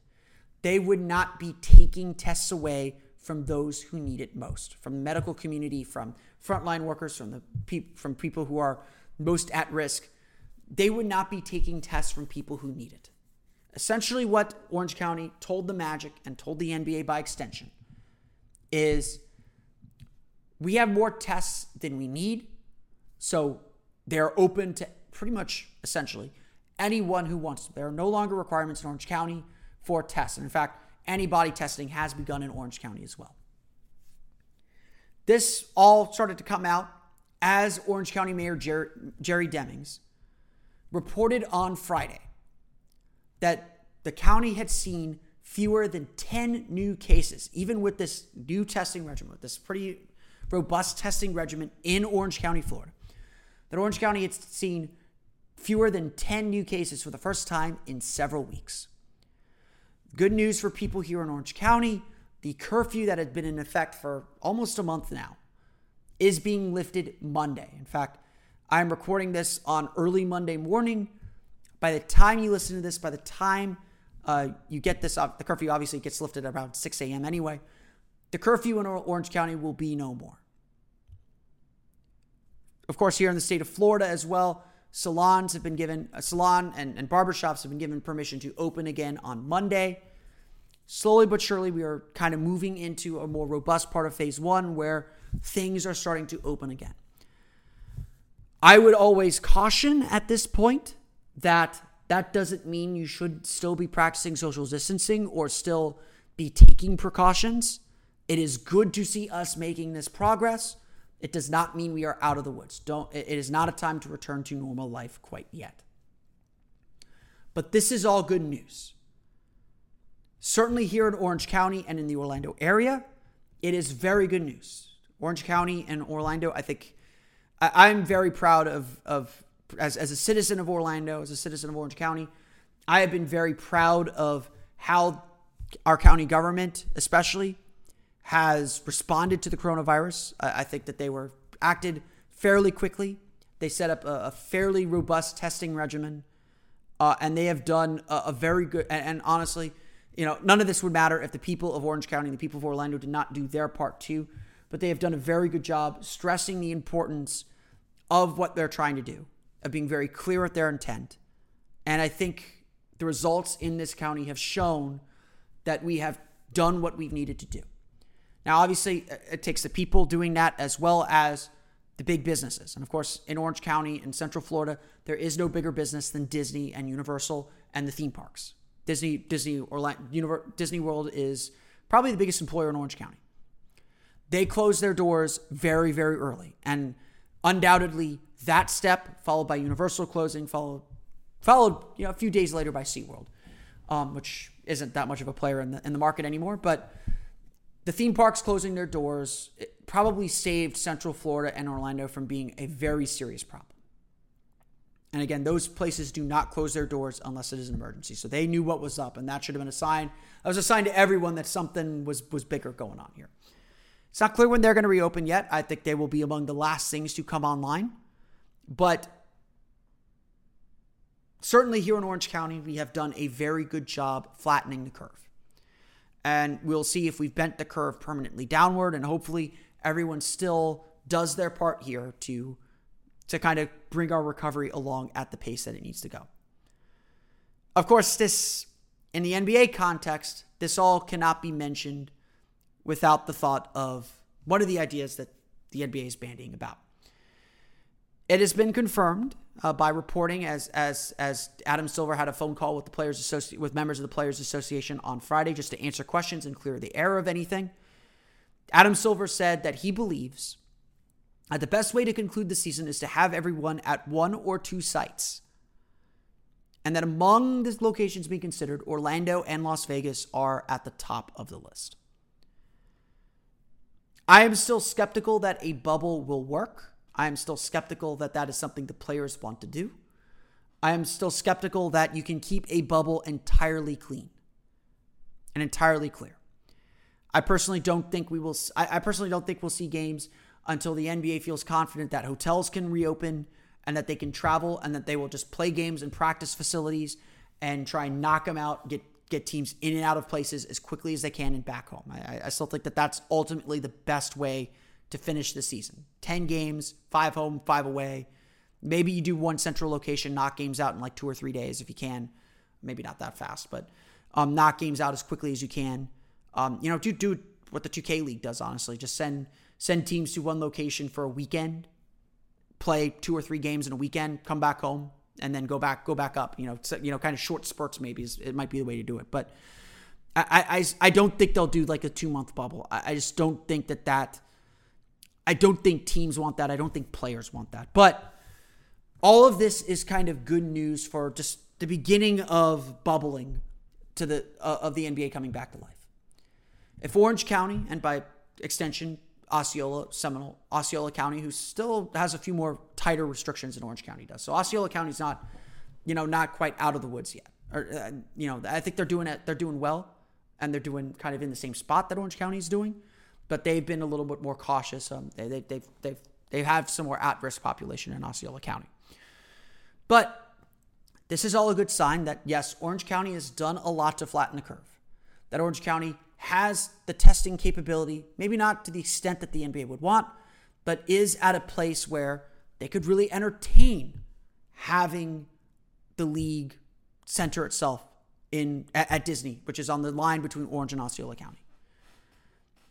they would not be taking tests away from those who need it most, from the medical community, from frontline workers, from people who are most at risk. They would not be taking tests from people who need it. Essentially what Orange County told the Magic and told the NBA by extension is, we have more tests than we need, so they're open to pretty much essentially anyone who wants to. There are no longer requirements in Orange County for tests. And in fact, antibody testing has begun in Orange County as well. This all started to come out as Orange County Mayor Jerry Demings reported on Friday that the county had seen fewer than 10 new cases, even with this new testing regimen, with this pretty robust testing regimen in Orange County, Florida, that Orange County had seen fewer than 10 new cases for the first time in several weeks. Good news for people here in Orange County: the curfew that had been in effect for almost a month now is being lifted Monday. In fact, I'm recording this on early Monday morning. By the time you listen to this, by the time you get this up, the curfew obviously gets lifted around 6 a.m. anyway. The curfew in Orange County will be no more. Of course, here in the state of Florida as well, salon and barbershops have been given permission to open again on Monday. Slowly but surely, we are kind of moving into a more robust part of phase one where things are starting to open again. I would always caution at this point that doesn't mean you should still be practicing social distancing or still be taking precautions. It is good to see us making this progress. It does not mean we are out of the woods. It is not a time to return to normal life quite yet. But this is all good news. Certainly here in Orange County and in the Orlando area, it is very good news. Orange County and Orlando, I think I'm very proud of as a citizen of Orlando, as a citizen of Orange County, I have been very proud of how our county government especially has responded to the coronavirus. I think that they acted fairly quickly. They set up a fairly robust testing regimen, and they have done a very good. And honestly, you know, none of this would matter if the people of Orange County and the people of Orlando did not do their part too. But they have done a very good job stressing the importance of what they're trying to do, of being very clear at their intent. And I think the results in this county have shown that we have done what we've needed to do. Now, obviously, it takes the people doing that as well as the big businesses. And of course, in Orange County and Central Florida, there is no bigger business than Disney and Universal and the theme parks. Disney World is probably the biggest employer in Orange County. They closed their doors very, very early. And undoubtedly, that step, followed by Universal closing, followed a few days later by SeaWorld, which isn't that much of a player in the market anymore. But the theme parks closing their doors probably saved Central Florida and Orlando from being a very serious problem. And again, those places do not close their doors unless it is an emergency. So they knew what was up, and that should have been a sign. That was a sign to everyone that something was bigger going on here. It's not clear when they're going to reopen yet. I think they will be among the last things to come online. But certainly here in Orange County, we have done a very good job flattening the curve. And we'll see if we've bent the curve permanently downward, and hopefully everyone still does their part here to kind of bring our recovery along at the pace that it needs to go. Of course, this, in the NBA context, this all cannot be mentioned without the thought of one of the ideas that the NBA is bandying about. It has been confirmed by reporting as Adam Silver had a phone call with the with members of the Players Association on Friday just to answer questions and clear the air of anything. Adam Silver said that he believes that the best way to conclude the season is to have everyone at one or two sites, and that among the locations being considered, Orlando and Las Vegas are at the top of the list. I am still skeptical that a bubble will work. I am still skeptical that that is something the players want to do. I am still skeptical that you can keep a bubble entirely clean and entirely clear. I personally don't think we'll see games until the NBA feels confident that hotels can reopen and that they can travel and that they will just play games in practice facilities and try and knock them out, get teams in and out of places as quickly as they can and back home. I still think that that's ultimately the best way to finish the season. 10 games, 5 home, 5 away. Maybe you do one central location, knock games out in like 2 or 3 days if you can. Maybe not that fast, but knock games out as quickly as you can. Do what the 2K League does, honestly. Just send teams to one location for a weekend, play 2 or 3 games in a weekend, come back home, and then go back up. Kind of short spurts maybe. It might be the way to do it. But I don't think they'll do like a 2-month bubble. I just don't think that I don't think teams want that. I don't think players want that. But all of this is kind of good news for just the beginning of bubbling to the of the NBA coming back to life. If Orange County, and by extension, Osceola County, who still has a few more tighter restrictions than Orange County does. So Osceola County's not quite out of the woods yet. I think they're doing well, and they're doing kind of in the same spot that Orange County is doing, but they've been a little bit more cautious. They have some more at-risk population in Osceola County. But this is all a good sign that yes, Orange County has done a lot to flatten the curve. That Orange County has the testing capability, maybe not to the extent that the NBA would want, but is at a place where they could really entertain having the league center itself at Disney, which is on the line between Orange and Osceola County.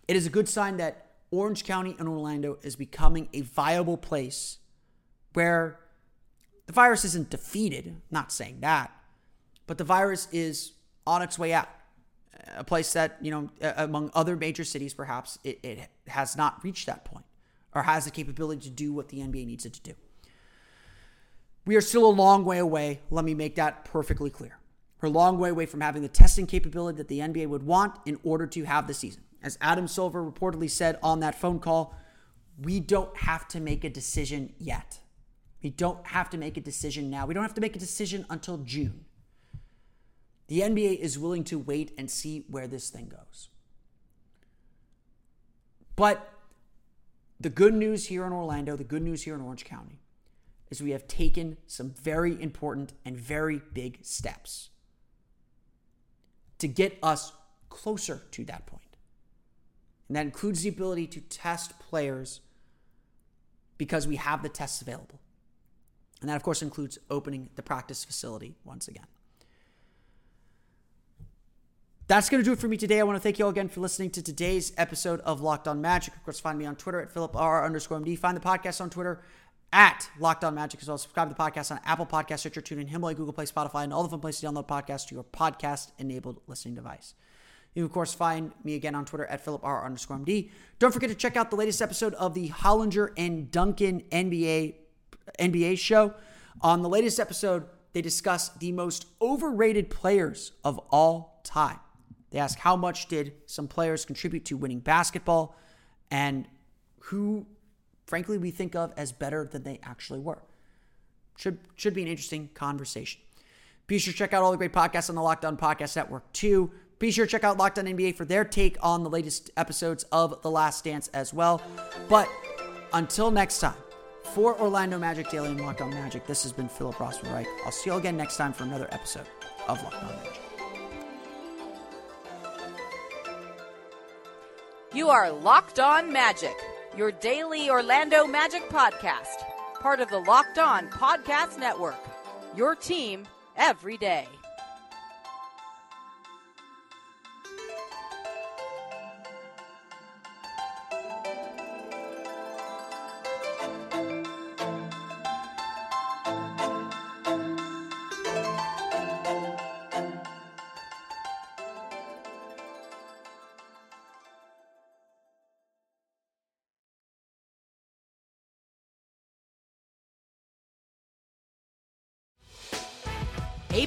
It is a good sign that Orange County and Orlando is becoming a viable place where the virus isn't defeated, I'm not saying that, but the virus is on its way out. A place that, among other major cities, perhaps it has not reached that point or has the capability to do what the NBA needs it to do. We are still a long way away. Let me make that perfectly clear. We're a long way away from having the testing capability that the NBA would want in order to have the season. As Adam Silver reportedly said on that phone call, we don't have to make a decision yet. We don't have to make a decision now. We don't have to make a decision until June. The NBA is willing to wait and see where this thing goes. But the good news here in Orlando, the good news here in Orange County, is we have taken some very important and very big steps to get us closer to that point. And that includes the ability to test players because we have the tests available. And that, of course, includes opening the practice facility once again. That's going to do it for me today. I want to thank you all again for listening to today's episode of Locked On Magic. Of course, find me on Twitter at PhilipR_MD. Find the podcast on Twitter at Locked On Magic as well. Subscribe to the podcast on Apple Podcasts, Stitcher, TuneIn, Himalaya, Google Play, Spotify, and all the fun places to download podcasts to your podcast-enabled listening device. You can, of course, find me again on Twitter at PhilipR_MD. Don't forget to check out the latest episode of the Hollinger and Duncan NBA show. On the latest episode, they discuss the most overrated players of all time. They ask how much did some players contribute to winning basketball and who, frankly, we think of as better than they actually were. Should be an interesting conversation. Be sure to check out all the great podcasts on the Locked On Podcast Network, too. Be sure to check out Locked On NBA for their take on the latest episodes of The Last Dance as well. But until next time, for Orlando Magic Daily and Locked On Magic, this has been Philip Rosserreich. I'll see you all again next time for another episode of Locked On Magic. You are Locked On Magic, your daily Orlando Magic podcast, part of the Locked On Podcast Network, your team every day. Hey,